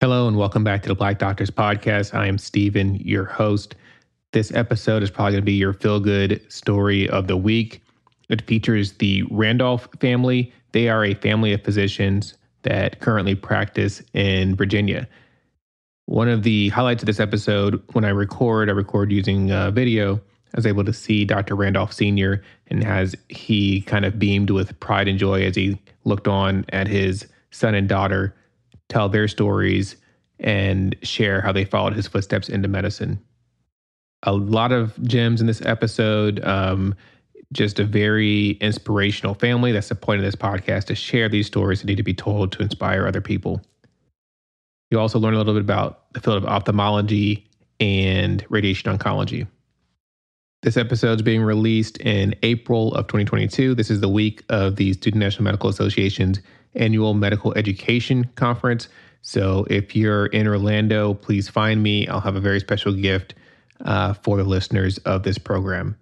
Hello and welcome back to the Black Doctors Podcast. I am Stephen, your host. This episode is probably going to be your feel-good story of the week. It features the Randolph family. They are a family of physicians that currently practice in Virginia. One of the highlights of this episode, when I record using video. I was able to see Dr. Randolph Sr. and as he kind of beamed with pride and joy as he looked on at his son and daughter tell their stories and share how they followed his footsteps into medicine. A lot of gems in this episode, just a very inspirational family. That's the point of this podcast, to share these stories that need to be told to inspire other people. You also learn a little bit about the field of ophthalmology and radiation oncology. This episode is being released in April of 2022. This is the week of the Student National Medical Association's annual medical education conference. So if you're in Orlando, please find me. I'll have a very special gift for the listeners of this program.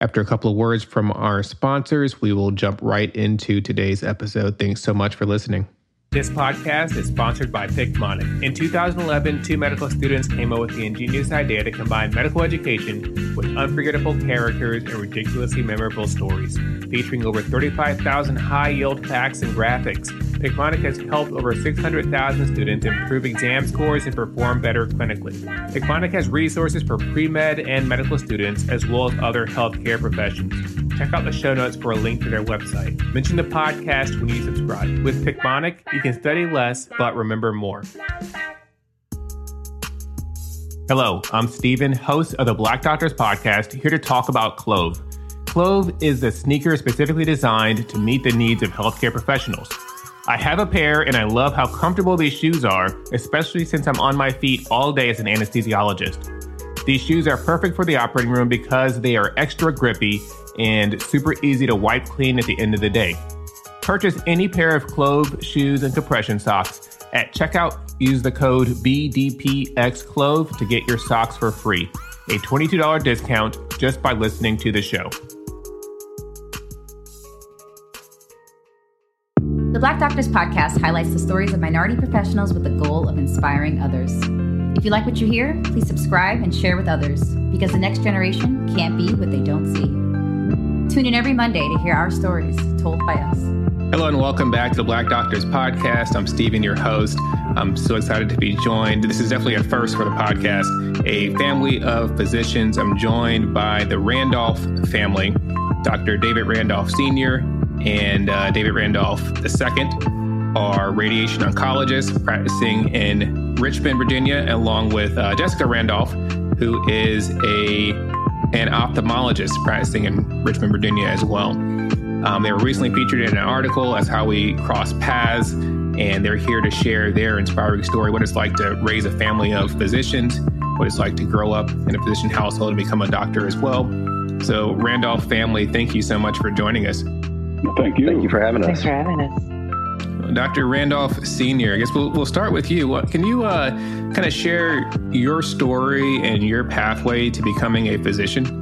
After a couple of words from our sponsors, we will jump right into today's episode. Thanks so much for listening. This podcast is sponsored by Picmonic. In 2011, two medical students came up with the ingenious idea to combine medical education with unforgettable characters and ridiculously memorable stories. Featuring over 35,000 high-yield facts and graphics, Picmonic has helped over 600,000 students improve exam scores and perform better clinically. Picmonic has resources for pre-med and medical students, as well as other healthcare professions. Check out the show notes for a link to their website. Mention the podcast when you subscribe. With Picmonic, you can study less, but remember more. Hello, I'm Stephen, host of the Black Doctors Podcast, here to talk about Clove. Clove is a sneaker specifically designed to meet the needs of healthcare professionals. I have a pair, and I love how comfortable these shoes are, especially since I'm on my feet all day as an anesthesiologist. These shoes are perfect for the operating room because they are extra grippy and super easy to wipe clean at the end of the day. Purchase any pair of Clove shoes and compression socks. At checkout, use the code BDPXClove to get your socks for free. A $22 discount just by listening to the show. The Black Doctors Podcast highlights the stories of minority professionals with the goal of inspiring others. If you like what you hear, please subscribe and share with others, because the next generation can't be what they don't see. Tune in every Monday to hear our stories told by us. Hello and welcome back to the Black Doctors Podcast. I'm Stephen, your host. I'm so excited to be joined. This is definitely a first for the podcast. A family of physicians. I'm joined by the Randolph family, Dr. David Randolph Sr. and David Randolph II are radiation oncologists practicing in Richmond, Virginia, along with Jessica Randolph, who is an ophthalmologist practicing in Richmond, Virginia as well. They were recently featured in an article as how we cross paths, and they're here to share their inspiring story, what it's like to raise a family of physicians, what it's like to grow up in a physician household and become a doctor as well. So Randolph family, thank you so much for joining us. Thank you. Thank you for having us. Thanks for having us. Dr. Randolph Sr., I guess we'll start with you. Can you kind of share your story and your pathway to becoming a physician?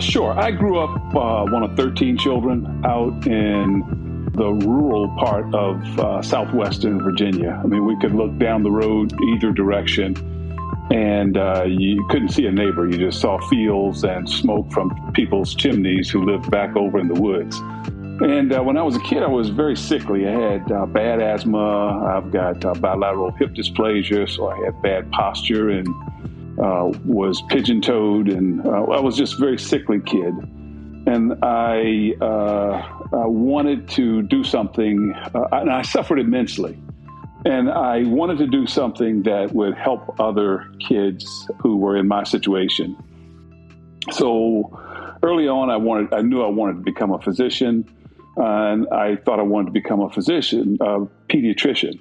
Sure. I grew up one of 13 children out in the rural part of southwestern Virginia. I mean, we could look down the road either direction, and you couldn't see a neighbor. You just saw fields and smoke from people's chimneys who lived back over in the woods. And when I was a kid, I was very sickly. I had bad asthma. I've got bilateral hip dysplasia, so I had bad posture and was pigeon-toed, and I was just a very sickly kid. And I wanted to do something, and I suffered immensely. And I wanted to do something that would help other kids who were in my situation. So early on, I knew I wanted to become a physician, and I thought I wanted to become a physician, a pediatrician.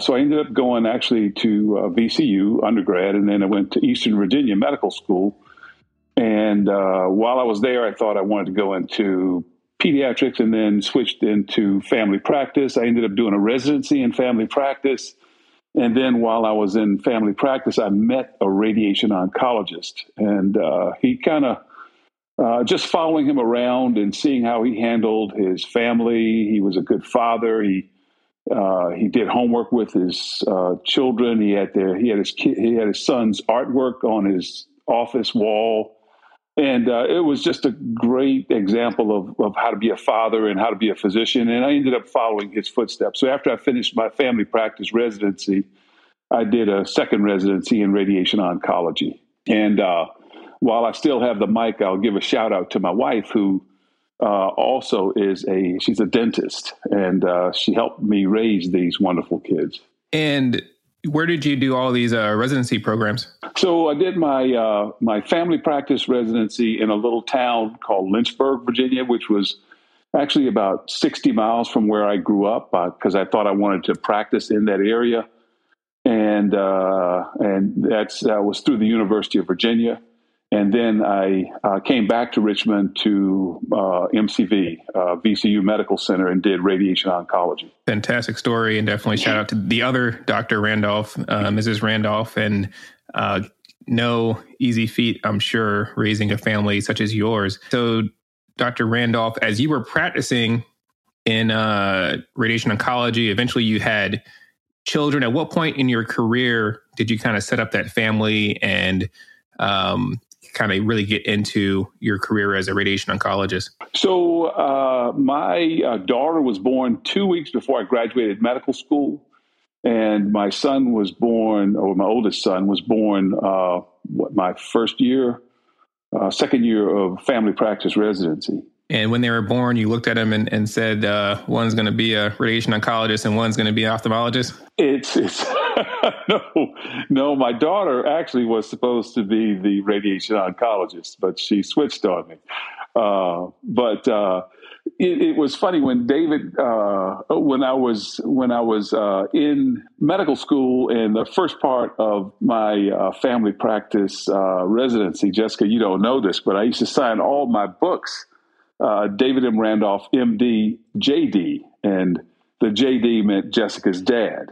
So I ended up going actually to VCU undergrad, and then I went to Eastern Virginia Medical School. And while I was there, I thought I wanted to go into pediatrics and then switched into family practice. I ended up doing a residency in family practice. And then while I was in family practice, I met a radiation oncologist. And he kind of, just following him around and seeing how he handled his family, he was a good father. He He did homework with his children. He had his son's artwork on his office wall, and it was just a great example of how to be a father and how to be a physician. And I ended up following his footsteps. So after I finished my family practice residency, I did a second residency in radiation oncology. And while I still have the mic, I'll give a shout out to my wife, who also is she's a dentist, and she helped me raise these wonderful kids. And where did you do all these residency programs? So I did my family practice residency in a little town called Lynchburg, Virginia, which was actually about 60 miles from where I grew up, because I thought I wanted to practice in that area. And that was through the University of Virginia. And then I came back to Richmond to MCV, VCU Medical Center, and did radiation oncology. Fantastic story, and definitely shout out to the other Dr. Randolph, Mrs. Randolph, and no easy feat, I'm sure, raising a family such as yours. So, Dr. Randolph, as you were practicing in radiation oncology, eventually you had children. At what point in your career did you kind of set up that family and kind of really get into your career as a radiation oncologist? So my daughter was born 2 weeks before I graduated medical school. And my son was born, or my oldest son was born, my second year of family practice residency. And when they were born, you looked at them and said, one's going to be a radiation oncologist and one's going to be an ophthalmologist? It's no, my daughter actually was supposed to be the radiation oncologist, but she switched on me. But it was funny when David, when I was in medical school, and the first part of my family practice residency, Jessica, you don't know this, but I used to sign all my books David M. Randolph, MD, JD, and the JD meant Jessica's dad.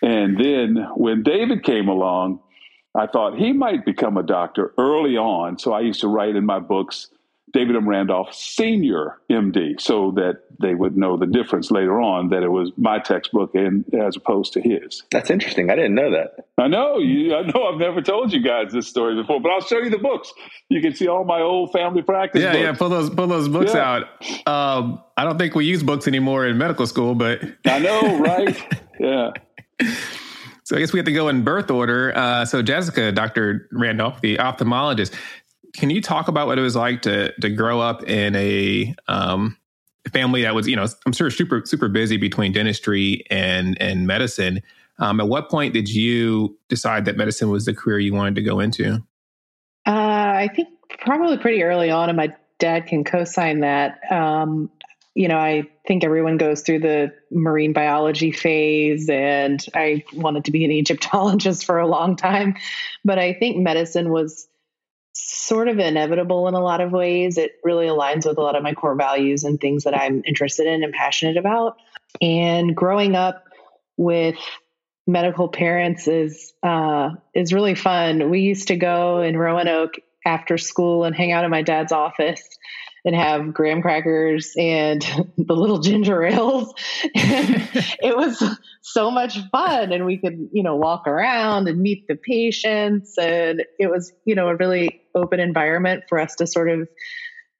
And then when David came along, I thought he might become a doctor early on. So I used to write in my books, David M. Randolph Sr., MD, so that they would know the difference later on, that it was my textbook and as opposed to his. That's interesting. I didn't know that. I know. I've never told you guys this story before, but I'll show you the books. You can see all my old family practice books. Yeah, pull those books out. I don't think we use books anymore in medical school, but... I know, right? Yeah. So I guess we have to go in birth order. So Jessica, Dr. Randolph, the ophthalmologist... Can you talk about what it was like to grow up in a family that was, I'm sure super, super busy between dentistry and medicine? At what point did you decide that medicine was the career you wanted to go into? I think probably pretty early on, and my dad can co-sign that. I think everyone goes through the marine biology phase, and I wanted to be an Egyptologist for a long time. But I think medicine was sort of inevitable in a lot of ways. It really aligns with a lot of my core values and things that I'm interested in and passionate about. And growing up with medical parents is really fun. We used to go in Roanoke after school and hang out in my dad's office and have graham crackers and the little ginger ales. It was so much fun. And we could, walk around and meet the patients. And it was, a really open environment for us to sort of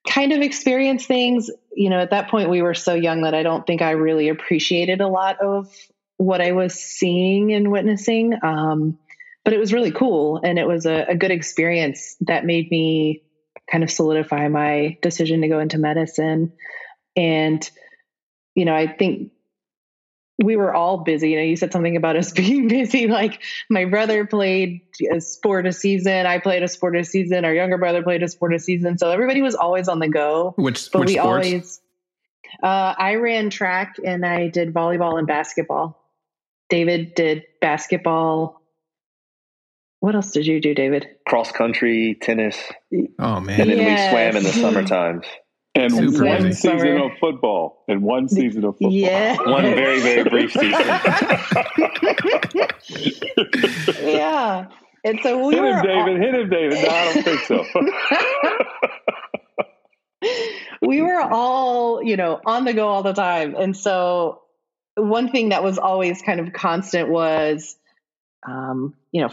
kind of experience things. At that point, we were so young that I don't think I really appreciated a lot of what I was seeing and witnessing. But it was really cool. And it was a good experience that made me kind of solidify my decision to go into medicine. And, I think we were all busy. You said something about us being busy. Like my brother played a sport a season. I played a sport a season. Our younger brother played a sport a season. So everybody was always on the go. Which sports? I ran track and I did volleyball and basketball. David did basketball. What else did you do, David? Cross country, tennis. Oh, man. And then we swam in the summer times. And one season of football. Yeah. One very, very brief season. Yeah. And so we hit him, David. No, I don't think so. We were all, on the go all the time. And so one thing that was always kind of constant was,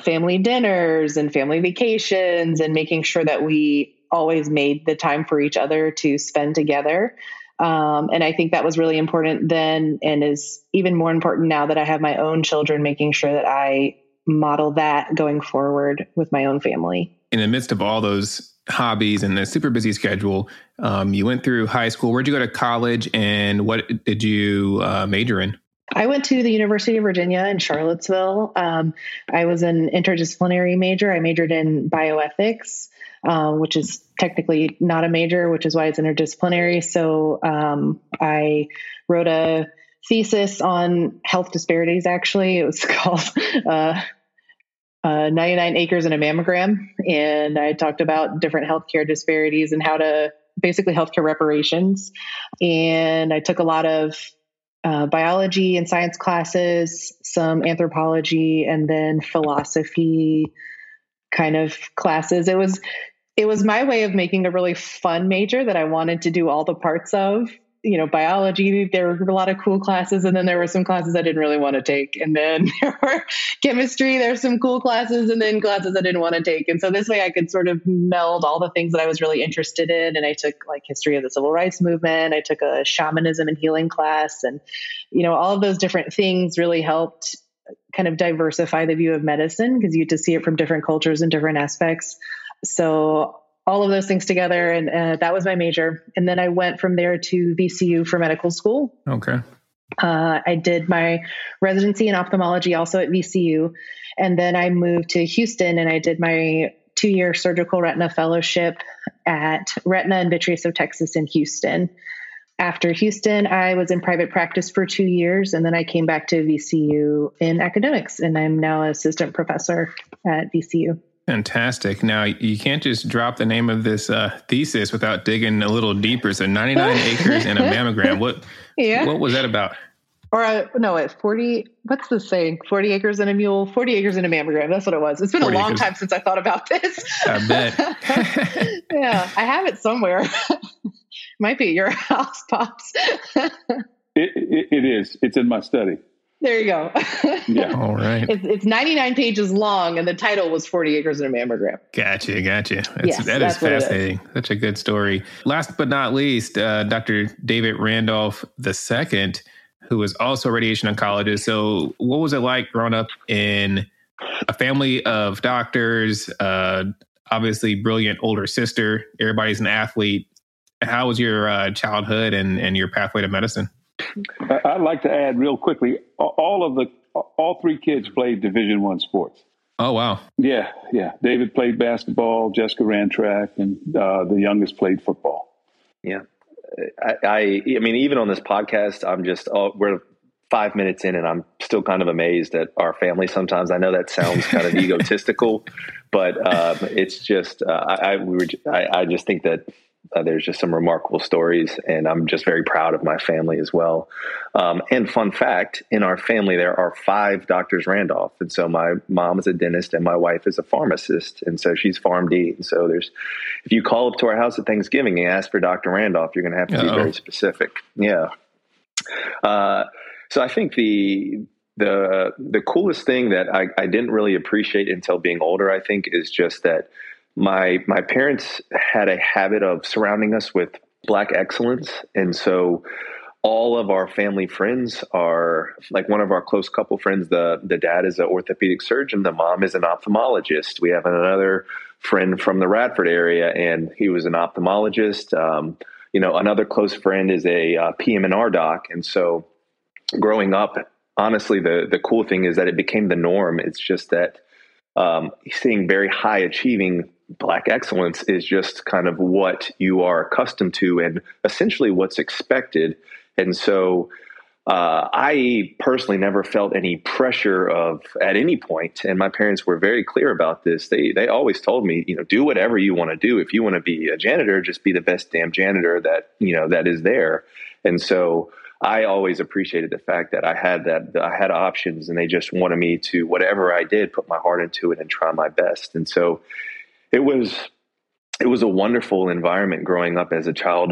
family dinners and family vacations and making sure that we always made the time for each other to spend together. And I think that was really important then and is even more important now that I have my own children, making sure that I model that going forward with my own family. In the midst of all those hobbies and the super busy schedule, you went through high school. Where'd you go to college and what did you major in? I went to the University of Virginia in Charlottesville. I was an interdisciplinary major. I majored in bioethics, which is technically not a major, which is why it's interdisciplinary. So I wrote a thesis on health disparities, actually. It was called 99 Acres and a Mammogram. And I talked about different healthcare disparities and how to basically healthcare reparations. And I took a lot of biology and science classes, some anthropology, and then philosophy kind of classes. It was my way of making a really fun major that I wanted to do all the parts of, biology. There were a lot of cool classes. And then there were some classes I didn't really want to take. And then there were chemistry, there's some cool classes, and then classes I didn't want to take. And so this way I could sort of meld all the things that I was really interested in. And I took like history of the civil rights movement. I took a shamanism and healing class, and, all of those different things really helped kind of diversify the view of medicine because you get to see it from different cultures and different aspects. So all of those things together. And that was my major. And then I went from there to VCU for medical school. Okay. I did my residency in ophthalmology also at VCU. And then I moved to Houston and I did my 2-year surgical retina fellowship at Retina and Vitreous of Texas in Houston. After Houston, I was in private practice for 2 years, and then I came back to VCU in academics, and I'm now an assistant professor at VCU. Fantastic. Now, you can't just drop the name of this thesis without digging a little deeper. So 99 acres and a mammogram. What was that about? At 40, what's the saying? 40 acres and a mule, 40 acres and a mammogram. That's what it was. It's been a long time since I thought about this. I bet. Yeah, I have it somewhere. Might be at your house, Pops. It is. It's in my study. There you go. Yeah. All right. It's 99 pages long, and the title was 40 Acres and a Mammogram. Gotcha. That is fascinating. Is. Such a good story. Last but not least, Dr. David Randolph II, who was also a radiation oncologist. So what was it like growing up in a family of doctors, obviously brilliant older sister, everybody's an athlete. How was your childhood and your pathway to medicine? I'd like to add real quickly, all three kids played Division I sports. Oh, wow. Yeah. David played basketball, Jessica ran track, and the youngest played football. Yeah. I mean, even on this podcast, I'm just, we're 5 minutes in and I'm still kind of amazed at our family sometimes. I know that sounds kind of egotistical, but it's just, I just think that there's just some remarkable stories, and I'm just very proud of my family as well. And fun fact, in our family, there are 5 Doctors Randolph. And so my mom is a dentist and my wife is a pharmacist. And so she's PharmD. And so if you call up to our house at Thanksgiving and ask for Dr. Randolph, you're going to have to be very specific. Yeah. So I think the coolest thing that I didn't really appreciate until being older, I think, is just that my parents had a habit of surrounding us with Black excellence. And so all of our family friends are like one of our close couple friends. The dad is an orthopedic surgeon. The mom is an ophthalmologist. We have another friend from the Radford area, and he was an ophthalmologist. Another close friend is a PM&R doc. And so growing up, honestly, the cool thing is that it became the norm. It's just that seeing very high achieving Black excellence is just kind of what you are accustomed to and essentially what's expected. And so I personally never felt any pressure at any point. And my parents were very clear about this. They always told me, do whatever you want to do. If you want to be a janitor, just be the best damn janitor that is there. And so I always appreciated the fact that I had options, and they just wanted me to, whatever I did, put my heart into it and try my best. And so it was it was a wonderful environment growing up as a child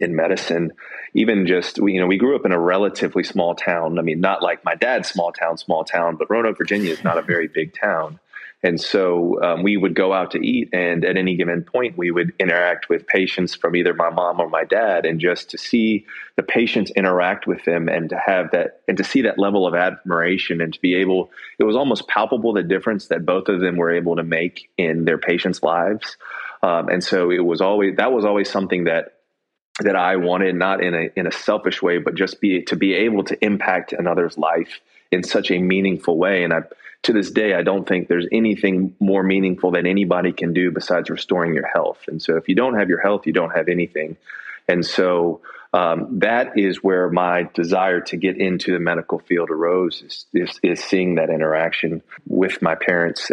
in medicine. Even just, we grew up in a relatively small town. I mean, not like my dad's small town, but Roanoke, Virginia is not a very big town. And so we would go out to eat, and at any given point, we would interact with patients from either my mom or my dad, and just to see the patients interact with them and to have that, and to see that level of admiration, and to be able, it was almost palpable, the difference that both of them were able to make in their patients' lives. And so it was always, that was always something that I wanted, not in a selfish way, but just to be able to impact another's life in such a meaningful way. And to this day, I don't think there's anything more meaningful that anybody can do besides restoring your health. And so if you don't have your health, you don't have anything. And so that is where my desire to get into the medical field arose, is seeing that interaction with my parents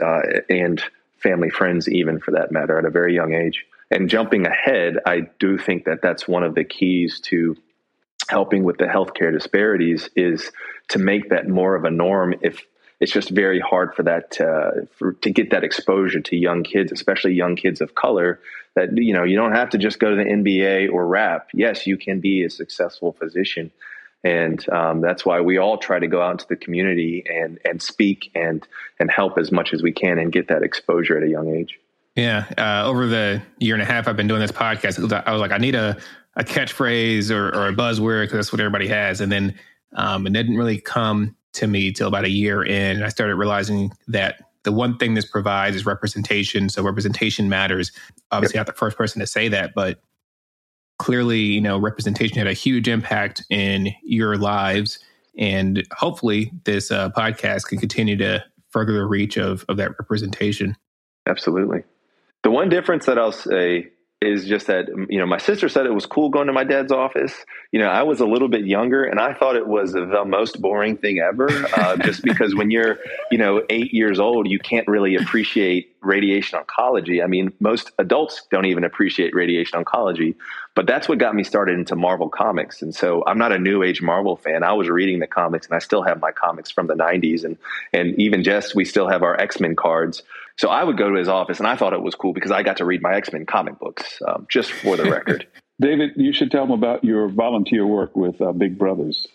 and family, friends, even for that matter, at a very young age. And jumping ahead, I do think that that's one of the keys to helping with the healthcare disparities, is to make that more of a norm. If it's just very hard for that to get that exposure to young kids, especially young kids of color, that, you don't have to just go to the MBA or rap. Yes, you can be a successful physician. And that's why we all try to go out into the community and speak and help as much as we can and get that exposure at a young age. Yeah. Over the year and a half I've been doing this podcast, I was like, I need a catchphrase or a buzzword, because that's what everybody has. And then it didn't really come to me till about a year in. And I started realizing that the one thing this provides is representation. So representation matters. Obviously, yep. Not the first person to say that, but clearly, representation had a huge impact in your lives. And hopefully this podcast can continue to further the reach of that representation. Absolutely. The one difference that I'll say is just that, my sister said it was cool going to my dad's office. I was a little bit younger and I thought it was the most boring thing ever, just because when you're, 8 years old, you can't really appreciate radiation oncology. I mean, most adults don't even appreciate radiation oncology, but that's what got me started into Marvel comics. And so I'm not a new age Marvel fan. I was reading the comics, and I still have my comics from the 90s. And even Jess, we still have our X-Men cards. So I would go to his office, and I thought it was cool because I got to read my X-Men comic books, just for the record. David, you should tell them about your volunteer work with Big Brothers.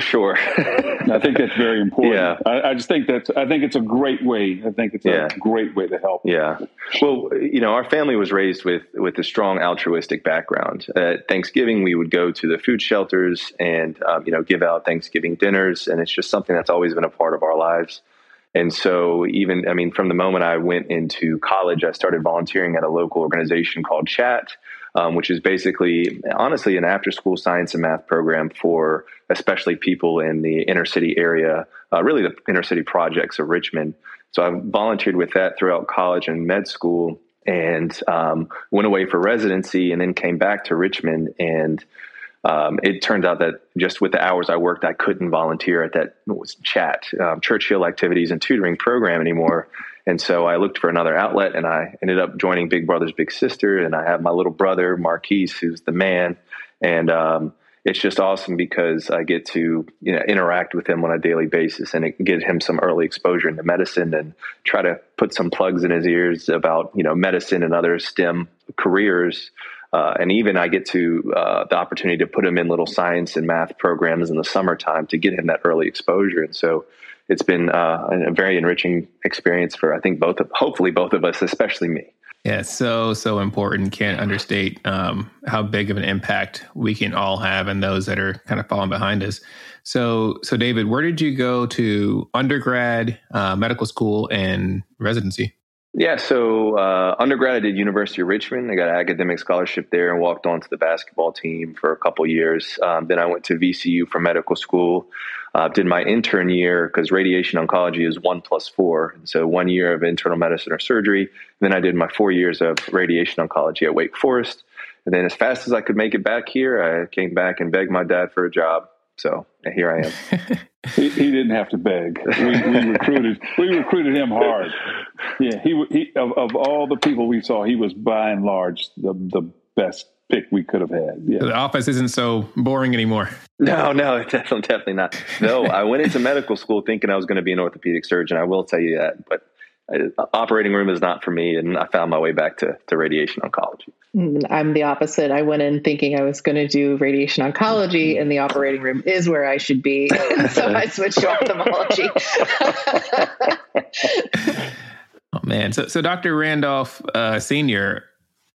Sure. I think that's very important. Yeah. I just think it's a great way. I think it's a great way to help. Yeah. Well, our family was raised with a strong altruistic background. At Thanksgiving, we would go to the food shelters and, give out Thanksgiving dinners. And it's just something that's always been a part of our lives. And so from the moment I went into college, I started volunteering at a local organization called CHAT, which is basically, honestly, an after-school science and math program for especially people in the inner city area, really the inner city projects of Richmond. So I volunteered with that throughout college and med school, and went away for residency, and then came back to Richmond. And it turned out that just with the hours I worked, I couldn't volunteer at that CHAT, Church Hill Activities and Tutoring Program, anymore. And so I looked for another outlet, and I ended up joining Big Brothers Big Sisters. And I have my little brother, Marquis, who's the man. And it's just awesome because I get to interact with him on a daily basis and get him some early exposure into medicine, and try to put some plugs in his ears about medicine and other STEM careers. And even I get to the opportunity to put him in little science and math programs in the summertime to get him that early exposure. And so it's been a very enriching experience for, I think, both of us, especially me. Yeah, so important. Can't understate how big of an impact we can all have, and those that are kind of falling behind us. So David, where did you go to undergrad, medical school, and residency? Yeah, so undergrad, I did University of Richmond. I got an academic scholarship there and walked on to the basketball team for a couple years. Then I went to VCU for medical school, did my intern year, because radiation oncology is 1+4. And so 1 year of internal medicine or surgery. And then I did my 4 years of radiation oncology at Wake Forest. And then as fast as I could make it back here, I came back and begged my dad for a job. So here I am. He didn't have to beg. We recruited him hard. Yeah, he of all the people we saw, he was by and large the best pick we could have had. Yeah. So the office isn't so boring anymore. No, definitely not. No, I went into medical school thinking I was going to be an orthopedic surgeon. I will tell you that, but operating room is not for me. And I found my way back to radiation oncology. I'm the opposite. I went in thinking I was going to do radiation oncology, and the operating room is where I should be. So I switched to ophthalmology. Oh, man. So Dr. Randolph Sr.,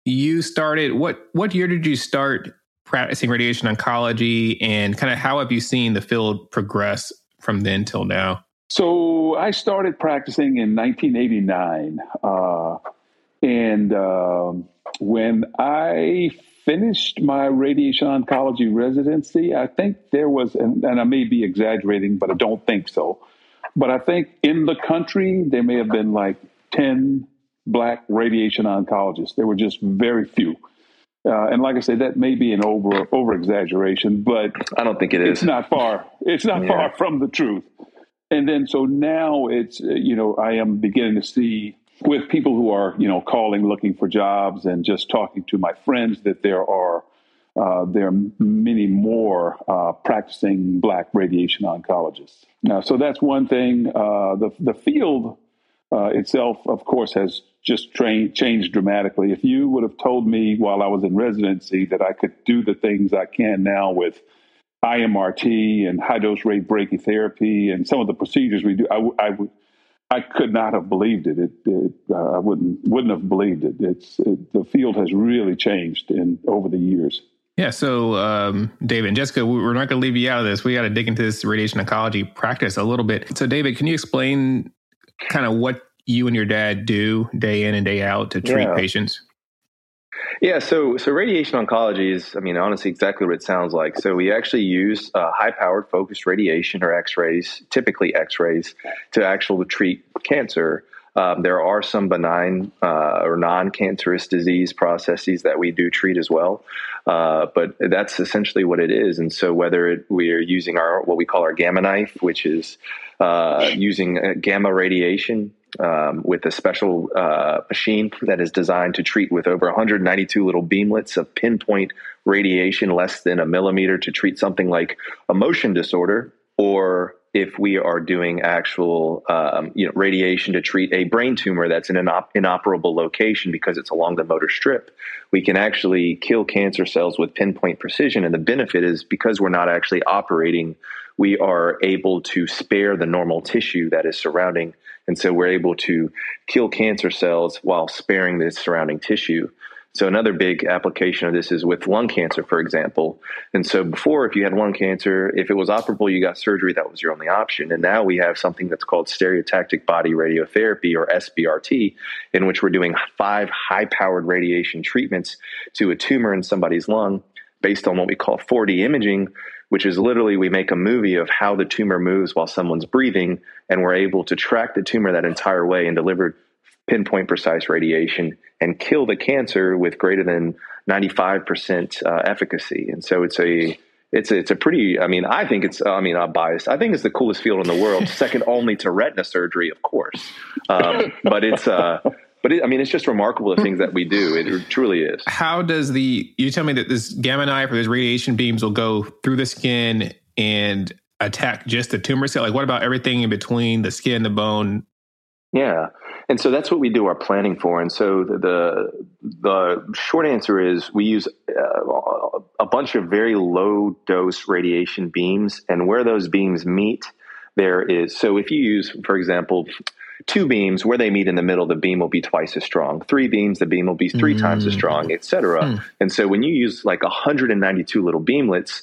you started, what year did you start practicing radiation oncology, and kind of how have you seen the field progress from then till now? So I started practicing in 1989. When I finished my radiation oncology residency, I think there was, and I may be exaggerating, but I don't think so. But I think in the country, there may have been like 10 Black radiation oncologists. There were just very few. And like I said, that may be an over-exaggeration, but I don't think it is. It's not far. It's not far from the truth. And then so now it's, I am beginning to see with people who are, calling, looking for jobs, and just talking to my friends that there are many more practicing Black radiation oncologists. Now, so that's one thing. The field itself, of course, has just changed dramatically. If you would have told me while I was in residency that I could do the things I can now with IMRT and high-dose rate brachytherapy and some of the procedures we do, I could not have believed it. I wouldn't have believed it. The field has really changed over the years. Yeah. So, David and Jessica, we're not going to leave you out of this. We got to dig into this radiation oncology practice a little bit. So, David, can you explain kind of what you and your dad do day in and day out to treat patients? Yeah. So radiation oncology is, honestly, exactly what it sounds like. So we actually use high-powered focused radiation or X-rays, typically X-rays, to actually treat cancer. There are some benign or non-cancerous disease processes that we do treat as well. But that's essentially what it is. And so whether we are using what we call our gamma knife, which is using gamma radiation, with a special machine that is designed to treat with over 192 little beamlets of pinpoint radiation less than a millimeter to treat something like a motion disorder, or if we are doing actual radiation to treat a brain tumor that's in an inoperable location because it's along the motor strip, we can actually kill cancer cells with pinpoint precision. And the benefit is because we're not actually operating, we are able to spare the normal tissue that is surrounding. And so we're able to kill cancer cells while sparing the surrounding tissue. So another big application of this is with lung cancer, for example. And so before, if you had lung cancer, if it was operable, you got surgery, that was your only option. And now we have something that's called stereotactic body radiotherapy, or SBRT, in which we're doing 5 high-powered radiation treatments to a tumor in somebody's lung based on what we call 4D imaging, which is literally we make a movie of how the tumor moves while someone's breathing, and we're able to track the tumor that entire way and deliver pinpoint precise radiation and kill the cancer with greater than 95% efficacy. And so it's a pretty, I think it's, I'm biased. I think it's the coolest field in the world, second only to retina surgery, of course. But it's just remarkable, the things that we do. It truly is. How does you tell me that this gamma knife or these radiation beams will go through the skin and attack just the tumor cell? Like, what about everything in between the skin, the bone? Yeah. And so that's what we do our planning for. And so the short answer is we use a bunch of very low dose radiation beams, and where those beams meet, there is. So if you use, for example, 2 beams, where they meet in the middle, the beam will be twice as strong. 3 beams, the beam will be 3 times as strong, et cetera. And so when you use like 192 little beamlets,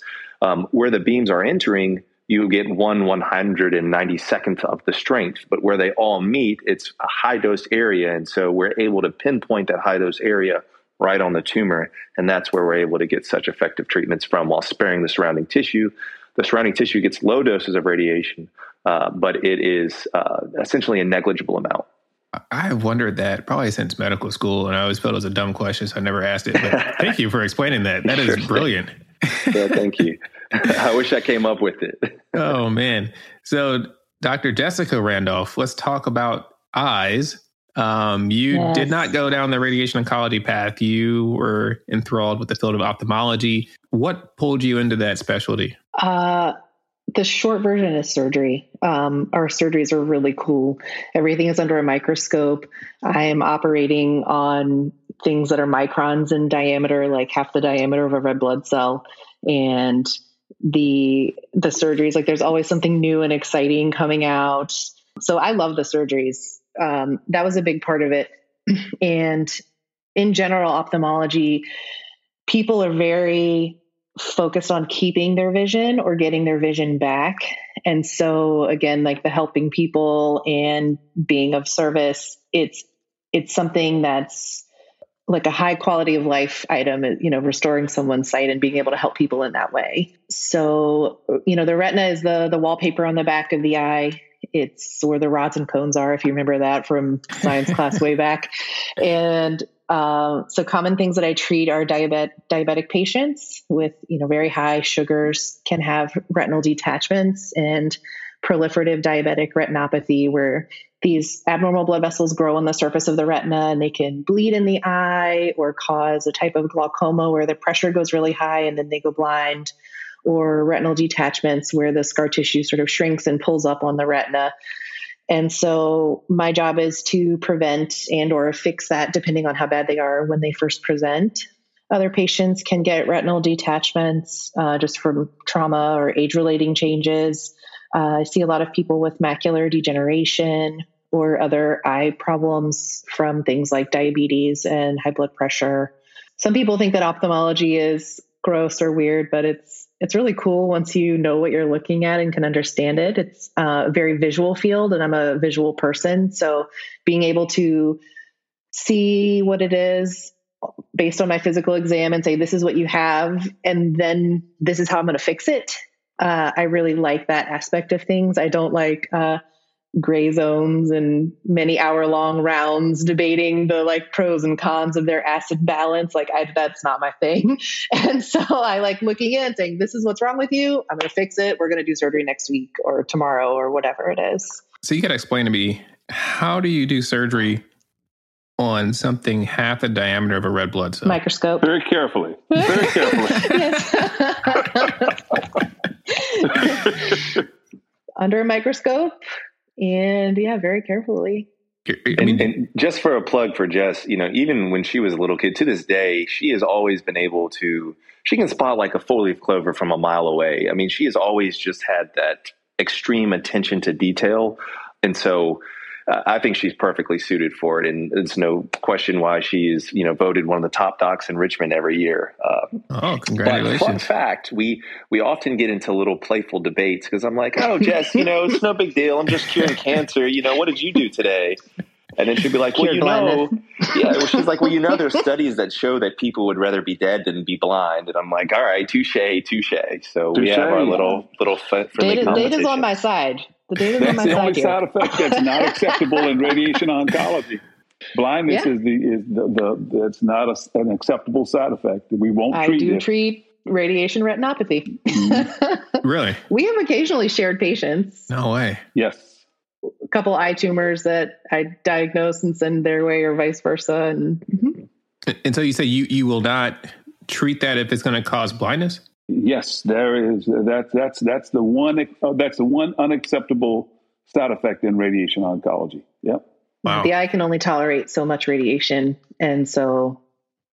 where the beams are entering, you get 1/192nd of the strength. But where they all meet, it's a high-dose area. And so we're able to pinpoint that high-dose area right on the tumor. And that's where we're able to get such effective treatments from while sparing the surrounding tissue. The surrounding tissue gets low doses of radiation, but it is essentially a negligible amount. I wondered that probably since medical school, and I always felt it was a dumb question, so I never asked it. But thank you for explaining that. That is brilliant. Yeah, thank you. I wish I came up with it. Oh, man. So, Dr. Jessica Randolph, let's talk about eyes. You did not go down the radiation oncology path. You were enthralled with the field of ophthalmology. What pulled you into that specialty? The short version is surgery. Our surgeries are really cool. Everything is under a microscope. I am operating on things that are microns in diameter, like half the diameter of a red blood cell. And the surgeries, like there's always something new and exciting coming out. So I love the surgeries. That was a big part of it. And in general, ophthalmology, people are very focused on keeping their vision or getting their vision back. And so again, like the helping people and being of service, it's something that's like a high quality of life item, you know, restoring someone's sight and being able to help people in that way. So, you know, the retina is the wallpaper on the back of the eye. It's where the rods and cones are, if you remember that from science class way back. And so common things that I treat are diabetic patients with, you know, very high sugars can have retinal detachments and proliferative diabetic retinopathy, where these abnormal blood vessels grow on the surface of the retina and they can bleed in the eye or cause a type of glaucoma where the pressure goes really high and then they go blind, or retinal detachments where the scar tissue sort of shrinks and pulls up on the retina. And so my job is to prevent and or fix that, depending on how bad they are when they first present. Other patients can get retinal detachments just from trauma or age-relating changes. I see a lot of people with macular degeneration or other eye problems from things like diabetes and high blood pressure. Some people think that ophthalmology is gross or weird, but it's really cool once you know what you're looking at and can understand it. It's a very visual field, and I'm a visual person. So being able to see what it is based on my physical exam and say, this is what you have, and then this is how I'm going to fix it. I really like that aspect of things. I don't like gray zones and many hour-long rounds debating the like pros and cons of their acid balance. Like that's not my thing. And so I like looking in and saying, this is what's wrong with you. I'm going to fix it. We're going to do surgery next week or tomorrow or whatever it is. So you got to explain to me, how do you do surgery on something half the diameter of a red blood cell? Microscope. Very carefully. Very carefully. Yes. Under a microscope. And yeah, very carefully. And just for a plug for Jess, you know, even when she was a little kid, to this day, she has always been able to, she can spot like a four-leaf clover from a mile away. I mean, she has always just had that extreme attention to detail. And so I think she's perfectly suited for it. And it's no question why she's, you know, voted one of the top docs in Richmond every year. Congratulations. But fun fact, we often get into little playful debates because I'm like, oh, Jess, you know, it's no big deal. I'm just curing cancer. You know, what did you do today? And then she'd be like, well, you know, she's like, well, you know, there's studies that show that people would rather be dead than be blind. And I'm like, all right, touche. So we have our little friendly competition. Data's on my side. That's the only side effect that's not acceptable in radiation oncology. Blindness is that's not an acceptable side effect. We won't treat it. I do treat radiation retinopathy. Mm-hmm. Really? We have occasionally shared patients. No way. Yes. A couple eye tumors that I diagnose and send their way or vice versa. And so you say you will not treat that if it's going to cause blindness? Yes, there is. That's the one unacceptable side effect in radiation oncology. Yep. Wow. The eye can only tolerate so much radiation, and so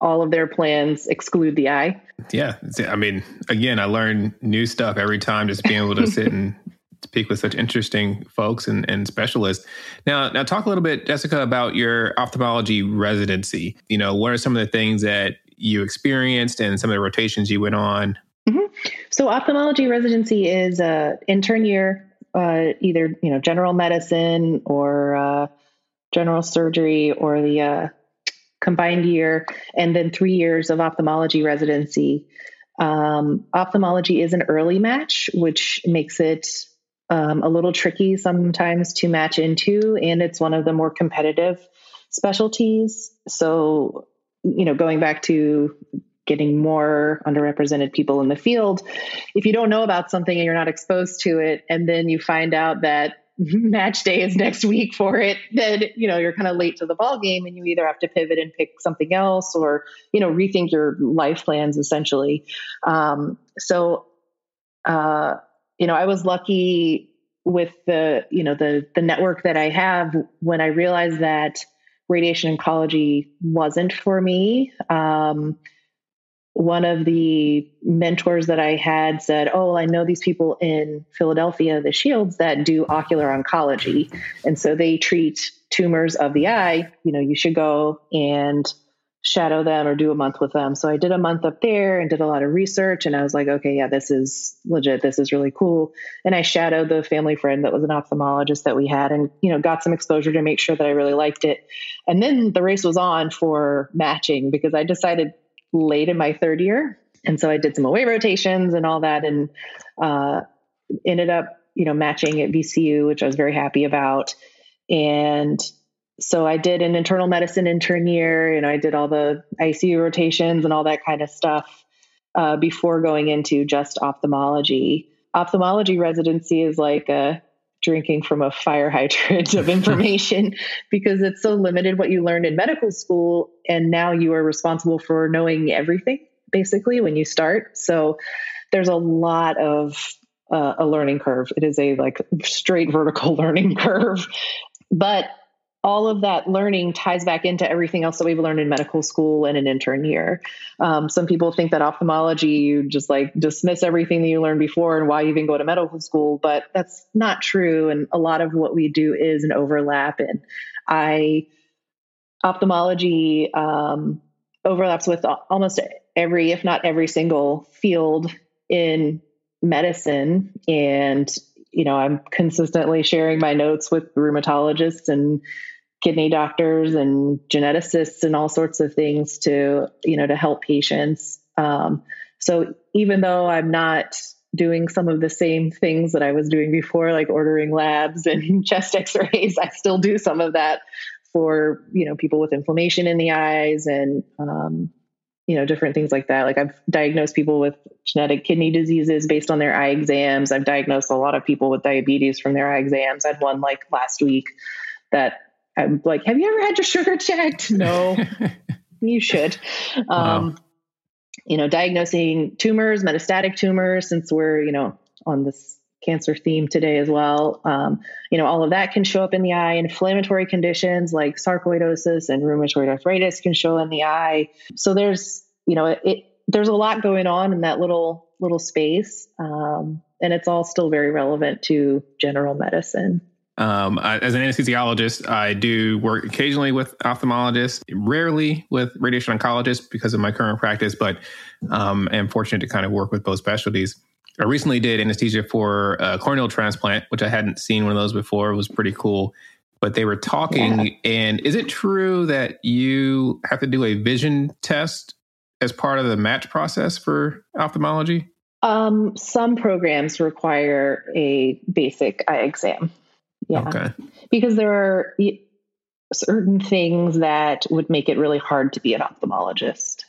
all of their plans exclude the eye. Yeah, I mean, again, I learn new stuff every time. Just being able to sit and speak with such interesting folks and specialists. Now, talk a little bit, Jessica, about your ophthalmology residency. You know, what are some of the things that you experienced and some of the rotations you went on? Mm-hmm. So ophthalmology residency is an intern year, either, you know, general medicine or general surgery or the combined year, and then 3 years of ophthalmology residency. Ophthalmology is an early match, which makes it a little tricky sometimes to match into, and it's one of the more competitive specialties. So, you know, going back to getting more underrepresented people in the field, if you don't know about something and you're not exposed to it, and then you find out that match day is next week for it, then, you know, you're kind of late to the ball game and you either have to pivot and pick something else or, you know, rethink your life plans essentially. So you know, I was lucky with the network that I have. When I realized that radiation oncology wasn't for me, one of the mentors that I had said, oh, well, I know these people in Philadelphia, the Shields, that do ocular oncology. And so they treat tumors of the eye. You know, you should go and shadow them or do a month with them. So I did a month up there and did a lot of research. And I was like, okay, yeah, this is legit. This is really cool. And I shadowed the family friend that was an ophthalmologist that we had and, you know, got some exposure to make sure that I really liked it. And then the race was on for matching because I decided late in my third year. And so I did some away rotations and all that, and ended up, you know, matching at VCU, which I was very happy about. And so I did an internal medicine intern year, and I did all the ICU rotations and all that kind of stuff before going into just ophthalmology. Ophthalmology residency is like a drinking from a fire hydrant of information because it's so limited what you learned in medical school. And now you are responsible for knowing everything basically when you start. So there's a lot of a learning curve. It is a like straight vertical learning curve, but all of that learning ties back into everything else that we've learned in medical school and an intern year. Some people think that ophthalmology, you just like dismiss everything that you learned before and why you even go to medical school, but that's not true. And a lot of what we do is an overlap. And ophthalmology overlaps with almost every, if not every single field in medicine. And you know, I'm consistently sharing my notes with rheumatologists and kidney doctors and geneticists and all sorts of things to, you know, to help patients. So even though I'm not doing some of the same things that I was doing before, like ordering labs and chest x-rays, I still do some of that for, you know, people with inflammation in the eyes and, you know, different things like that. Like I've diagnosed people with genetic kidney diseases based on their eye exams. I've diagnosed a lot of people with diabetes from their eye exams. I had one like last week that I'm like, have you ever had your sugar checked? No, you should. Wow. You know, diagnosing tumors, metastatic tumors, since we're, you know, on this cancer theme today as well. You know, all of that can show up in the eye. Inflammatory conditions like sarcoidosis and rheumatoid arthritis can show in the eye. So there's, you know, there's a lot going on in that little space. And it's all still very relevant to general medicine. As an anesthesiologist, I do work occasionally with ophthalmologists, rarely with radiation oncologists because of my current practice, but I'm fortunate to kind of work with both specialties. I recently did anesthesia for a corneal transplant, which I hadn't seen one of those before. It was pretty cool. But they were talking, yeah. And is it true that you have to do a vision test as part of the match process for ophthalmology? Some programs require a basic eye exam. Yeah. Okay. Because there are certain things that would make it really hard to be an ophthalmologist.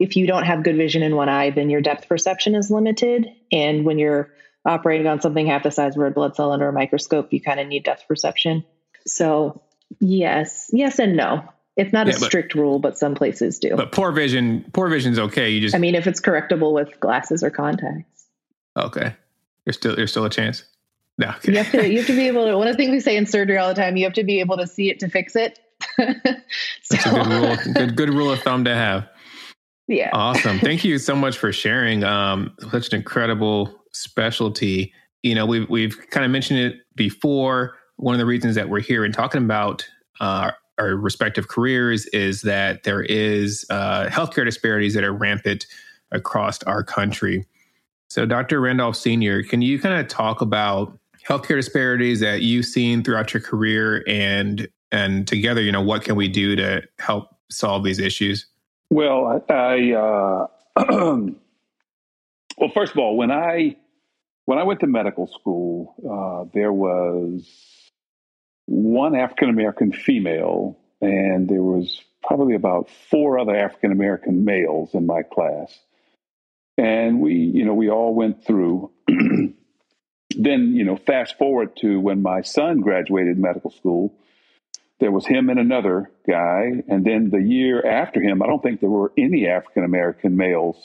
If you don't have good vision in one eye, then your depth perception is limited. And when you're operating on something half the size of a red blood cell under a microscope, you kind of need depth perception. So yes and no. It's not a strict rule, but some places do. But poor vision is okay. I mean, if it's correctable with glasses or contacts. Okay. There's still a chance. No. Okay. You have to be able to, one of the things we say in surgery all the time, you have to be able to see it to fix it. That's a good rule of thumb to have. Yeah. Awesome. Thank you so much for sharing such an incredible specialty. You know, we've kind of mentioned it before. One of the reasons that we're here and talking about our respective careers is that there is healthcare disparities that are rampant across our country. So Dr. Randolph Sr., can you kind of talk about healthcare disparities that you've seen throughout your career and together, you know, what can we do to help solve these issues? Well, well, first of all, when I went to medical school, there was one African-American female and there was probably about 4 other African-American males in my class. And we all went through. Then, you know, fast forward to when my son graduated medical school, there was him and another guy. And then the year after him, I don't think there were any African-American males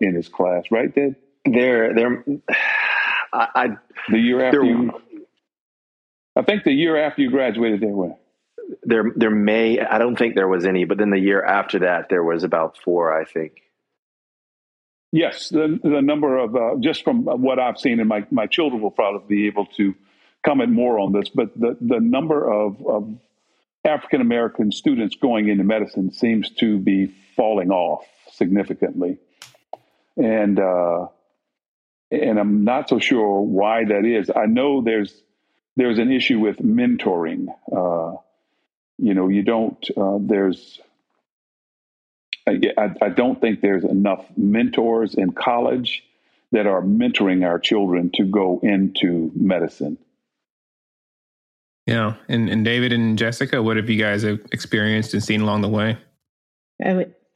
in his class, right, Dad? There The year after I think the year after you graduated, there were. There may, I don't think there was any, but then the year after that, there was about four, I think. Yes, the number of, just from what I've seen, and my children will probably be able to comment more on this, but the number of African-American students going into medicine seems to be falling off significantly. And I'm not so sure why that is. I know there's an issue with mentoring. I don't think there's enough mentors in college that are mentoring our children to go into medicine. Yeah. And David and Jessica, what have you guys experienced and seen along the way?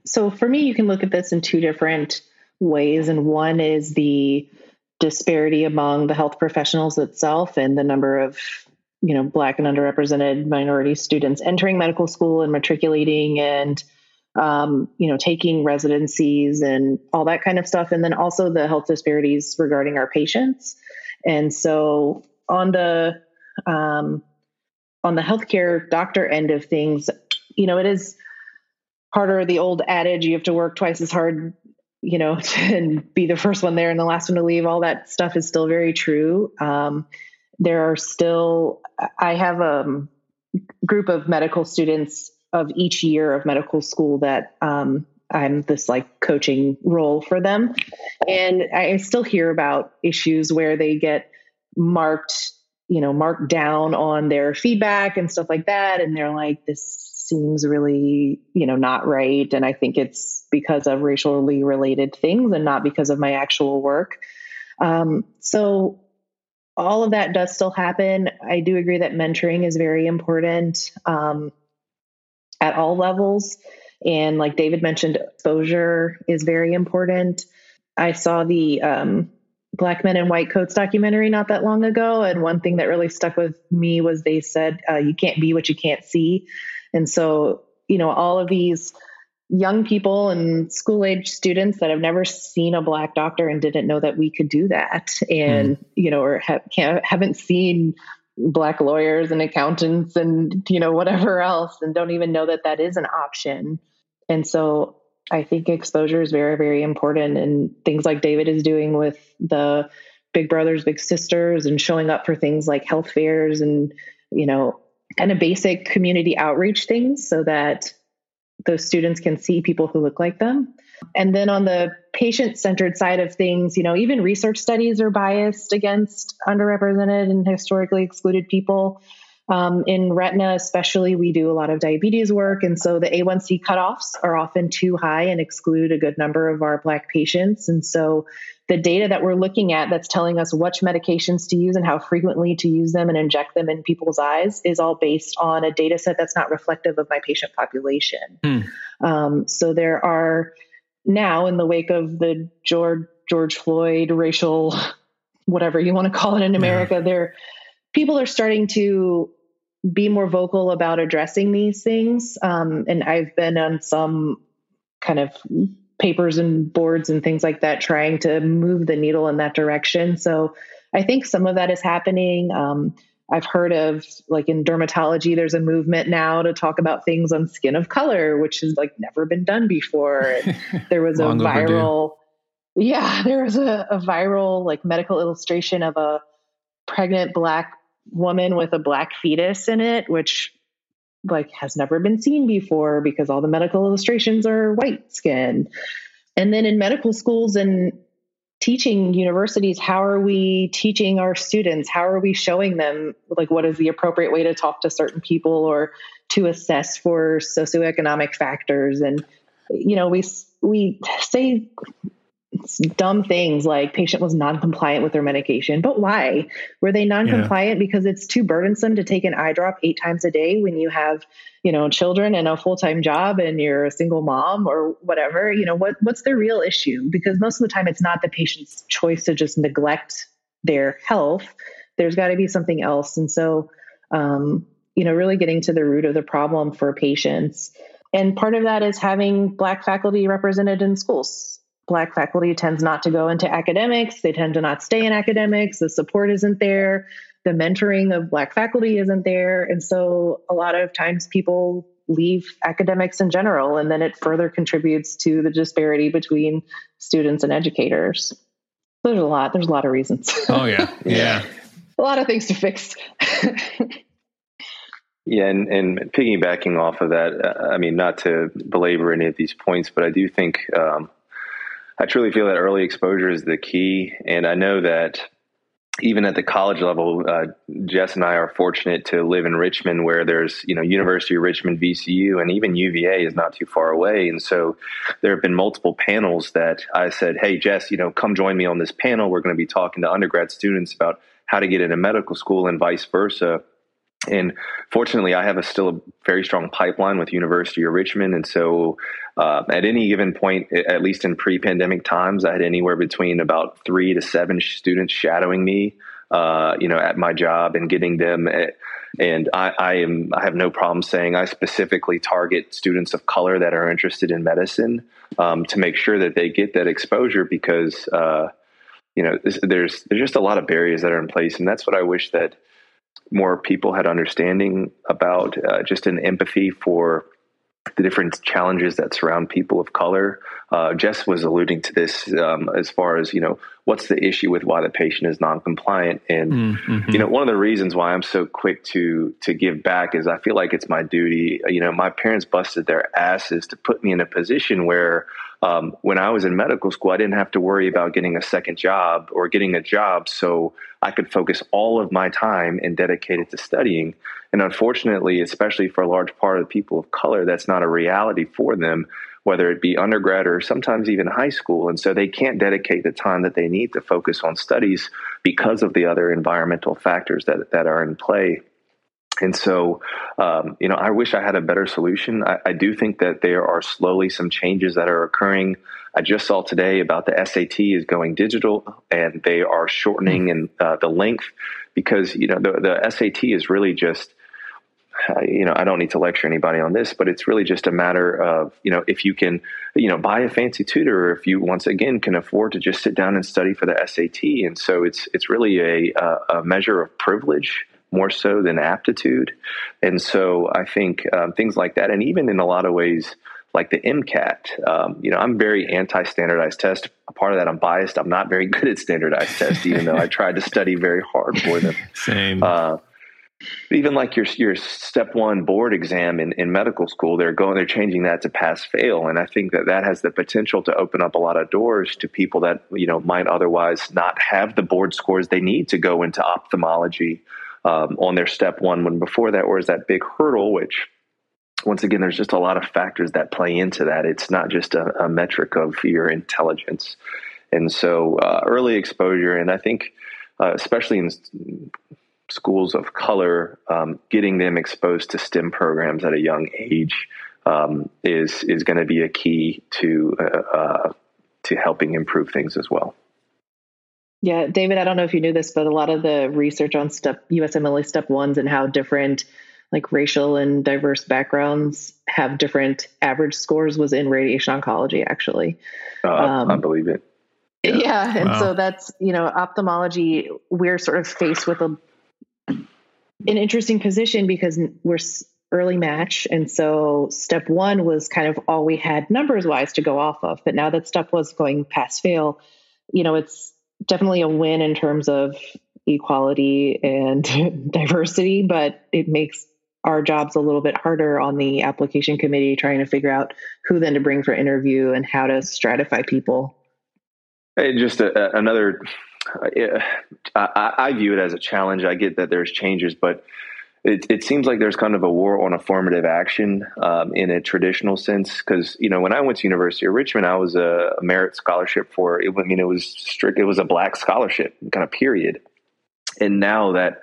So for me, you can look at this in two different ways. And one is the disparity among the health professionals itself and the number of, Black and underrepresented minority students entering medical school and matriculating and, taking residencies and all that kind of stuff. And then also the health disparities regarding our patients. And so on the healthcare doctor end of things, it is harder. The old adage, you have to work twice as hard, and be the first one there and the last one to leave. All that stuff is still very true. There are still, I have a group of medical students of each year of medical school that I'm this coaching role for them. And I still hear about issues where they get marked down on their feedback and stuff like that. And they're like, this seems really, not right. And I think it's because of racially related things and not because of my actual work. So all of that does still happen. I do agree that mentoring is very important at all levels. And like David mentioned, exposure is very important. I saw the Black Men in White Coats documentary not that long ago. And one thing that really stuck with me was they said, you can't be what you can't see. And so, all of these young people and school-age students that have never seen a Black doctor and didn't know that we could do that, and, haven't seen Black lawyers and accountants and, whatever else, and don't even know that that is an option. And so I think exposure is very, very important. And things like David is doing with the Big Brothers, Big Sisters, and showing up for things like health fairs and, kind of basic community outreach things so that those students can see people who look like them. And then on the patient-centered side of things, even research studies are biased against underrepresented and historically excluded people. In retina, especially, we do a lot of diabetes work. And so the A1C cutoffs are often too high and exclude a good number of our Black patients. And so the data that we're looking at that's telling us which medications to use and how frequently to use them and inject them in people's eyes is all based on a data set that's not reflective of my patient population. So there are now, in the wake of the George Floyd racial, whatever you want to call it in America, people are starting to be more vocal about addressing these things. And I've been on some kind of papers and boards and things like that, trying to move the needle in that direction. So I think some of that is happening. I've heard of, in dermatology, there's a movement now to talk about things on skin of color, which has never been done before. And there was a viral medical illustration of a pregnant Black woman with a Black fetus in it, which has never been seen before because all the medical illustrations are white skin. And then in medical schools and teaching universities, how are we teaching our students? How are we showing them what is the appropriate way to talk to certain people or to assess for socioeconomic factors? And, we say dumb things like patient was non-compliant with their medication, but why were they non-compliant? Because it's too burdensome to take an eye drop 8 times a day when you have, children and a full-time job and you're a single mom or whatever. What's their real issue? Because most of the time it's not the patient's choice to just neglect their health. There's got to be something else. And so, really getting to the root of the problem for patients. And part of that is having Black faculty represented in schools. Black faculty tends not to go into academics. They tend to not stay in academics. The support isn't there. The mentoring of Black faculty isn't there. And so a lot of times people leave academics in general, and then it further contributes to the disparity between students and educators. There's a lot. There's a lot of reasons. Oh, yeah. Yeah. A lot of things to fix. Yeah. And piggybacking off of that, I mean, not to belabor any of these points, but I do think I truly feel that early exposure is the key. And I know that even at the college level, Jess and I are fortunate to live in Richmond, where there's, you know, University of Richmond, VCU, and even UVA is not too far away. And so there have been multiple panels that I said, hey, Jess, you know, come join me on this panel. We're going to be talking to undergrad students about how to get into medical school and vice versa. And fortunately, I have still a very strong pipeline with University of Richmond. And so at any given point, at least in pre-pandemic times, I had anywhere between about 3 to 7 students shadowing me, you know, at my job and getting them. And I have no problem saying I specifically target students of color that are interested in medicine to make sure that they get that exposure because, you know, there's just a lot of barriers that are in place. And that's what I wish that more people had understanding about, just an empathy for the different challenges that surround people of color. Jess was alluding to this as far as, you know, what's the issue with why the patient is non-compliant. And, you know, one of the reasons why I'm so quick to give back is I feel like it's my duty. You know, my parents busted their asses to put me in a position where when I was in medical school, I didn't have to worry about getting a second job or getting a job. So I could focus all of my time and dedicate it to studying. And unfortunately, especially for a large part of people of color, that's not a reality for them, whether it be undergrad or sometimes even high school. And so they can't dedicate the time that they need to focus on studies because of the other environmental factors that are in play. And so, you know, I wish I had a better solution. I do think that there are slowly some changes that are occurring. I just saw today about the SAT is going digital, and they are shortening in, the length because, you know, the SAT is really just, you know, I don't need to lecture anybody on this, but it's really just a matter of, you know, if you can, you know, buy a fancy tutor, or if you once again can afford to just sit down and study for the SAT. And so it's really a measure of privilege more so than aptitude. And so I think things like that, and even in a lot of ways, like the MCAT, you know, I'm very anti-standardized test. Part of that, I'm biased. I'm not very good at standardized tests, even though I tried to study very hard for them. Same. Even like your step one board exam in medical school, they're changing that to pass fail. And I think that has the potential to open up a lot of doors to people that, you know, might otherwise not have the board scores they need to go into ophthalmology on their step one, when before that was that big hurdle, which once again, there's just a lot of factors that play into that. It's not just a metric of your intelligence. And so early exposure, and I think especially in schools of color, getting them exposed to STEM programs at a young age is going to be a key to helping improve things as well. Yeah, David, I don't know if you knew this, but a lot of the research on USMLE Step 1s and how different like racial and diverse backgrounds have different average scores was in radiation oncology, actually. I believe it. Yeah. And wow. So that's, you know, ophthalmology, we're sort of faced with an interesting position because we're early match. And so Step 1 was kind of all we had numbers wise to go off of. But now that Step was going pass fail, you know, it's definitely a win in terms of equality and diversity, but it makes our jobs a little bit harder on the application committee, trying to figure out who then to bring for interview and how to stratify people. And just I view it as a challenge. I get that there's changes, but it seems like there's kind of a war on affirmative action in a traditional sense. Because, you know, when I went to University of Richmond, I was a merit scholarship for it. I mean, it was a black scholarship kind of period. And now that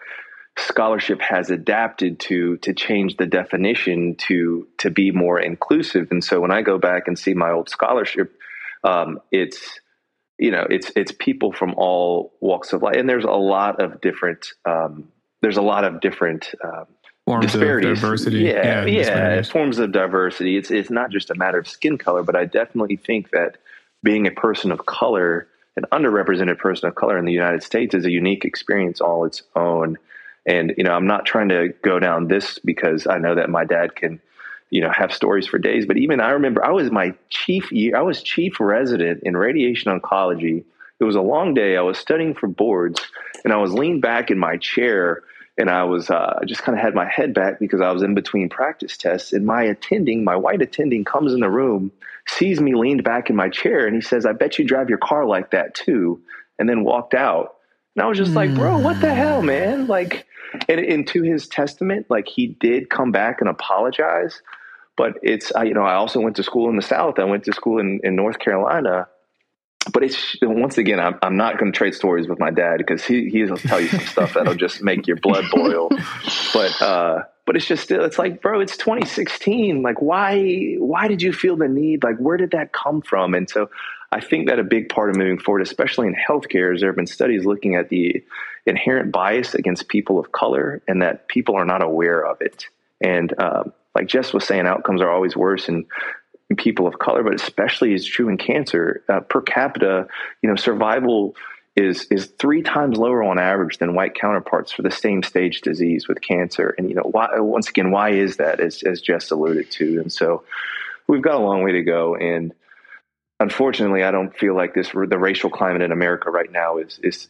scholarship has adapted to change the definition to be more inclusive. And so when I go back and see my old scholarship, it's, you know, it's people from all walks of life. And there's a lot of different disparities. Diversity. Yeah, forms of diversity. It's not just a matter of skin color, but I definitely think that being a person of color, an underrepresented person of color in the United States, is a unique experience all its own. And, you know, I'm not trying to go down this because I know that my dad can, you know, have stories for days. But even I remember I was chief resident in radiation oncology. It was a long day. I was studying for boards, and I was leaned back in my chair, and I was just kind of had my head back because I was in between practice tests. And my white attending comes in the room, sees me leaned back in my chair, and he says, "I bet you drive your car like that too," and then walked out. And I was just like, bro, what the hell, man? Like, and to his testament, like, he did come back and apologize. But it's, you know, I also went to school in the South. I went to school in North Carolina. But it's, once again, I'm not going to trade stories with my dad because he'll tell you some stuff that'll just make your blood boil. But it's just, it's like, bro, it's 2016. Like, why did you feel the need? Like, where did that come from? And so I think that a big part of moving forward, especially in healthcare, is there have been studies looking at the inherent bias against people of color and that people are not aware of it. And like Jess was saying, outcomes are always worse in people of color, but especially is true in cancer. Per capita, you know, survival is 3 times lower on average than white counterparts for the same stage disease with cancer. And, you know, why is that, as Jess alluded to? And so we've got a long way to go. And unfortunately, I don't feel like the racial climate in America right now is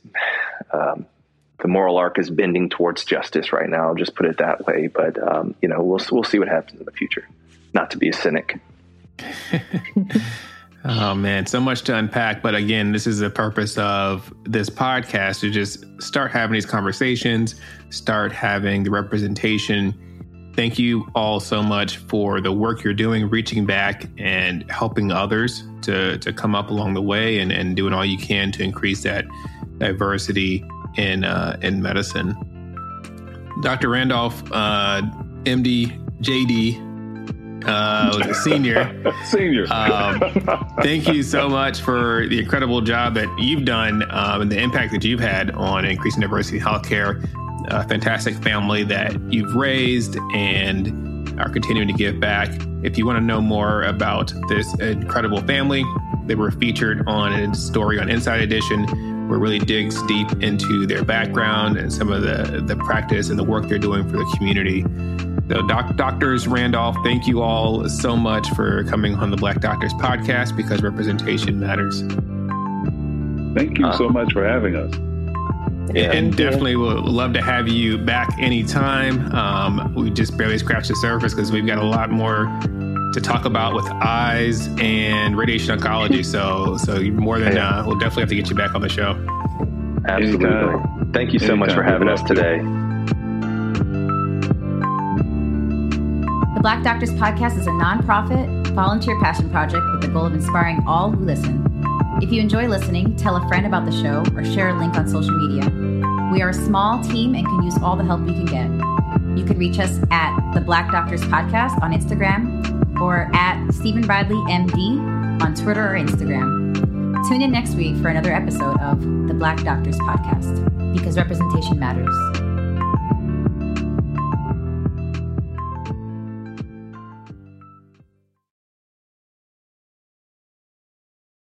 the moral arc is bending towards justice right now. I'll just put it that way. But, you know, we'll see what happens in the future. Not to be a cynic. Oh man, so much to unpack. But again, this is the purpose of this podcast, to just start having these conversations, start having the representation. Thank you all so much for the work you're doing, reaching back and helping others to come up along the way and doing all you can to increase that diversity in medicine. Dr. Randolph, MD, JD, was a senior. Thank you so much for the incredible job that you've done and the impact that you've had on increasing diversity in healthcare. A fantastic family that you've raised and are continuing to give back. If you want to know more about this incredible family, they were featured on a story on Inside Edition, where it really digs deep into their background and some of the practice and the work they're doing for the community. So, Doctors Randolph, thank you all so much for coming on the Black Doctors Podcast, because representation matters. Thank you so much for having us. Yeah, and definitely would love to have you back anytime. We just barely scratched the surface because we've got a lot more to talk about with eyes and radiation oncology. So you're more than we'll definitely have to get you back on the show. Absolutely. Anytime. Thank you so much for having us today. The Black Doctors Podcast is a nonprofit, volunteer passion project with the goal of inspiring all who listen. If you enjoy listening, tell a friend about the show or share a link on social media. We are a small team and can use all the help we can get. You can reach us at The Black Doctors Podcast on Instagram or at Stephen Bradley MD on Twitter or Instagram. Tune in next week for another episode of The Black Doctors Podcast, because representation matters.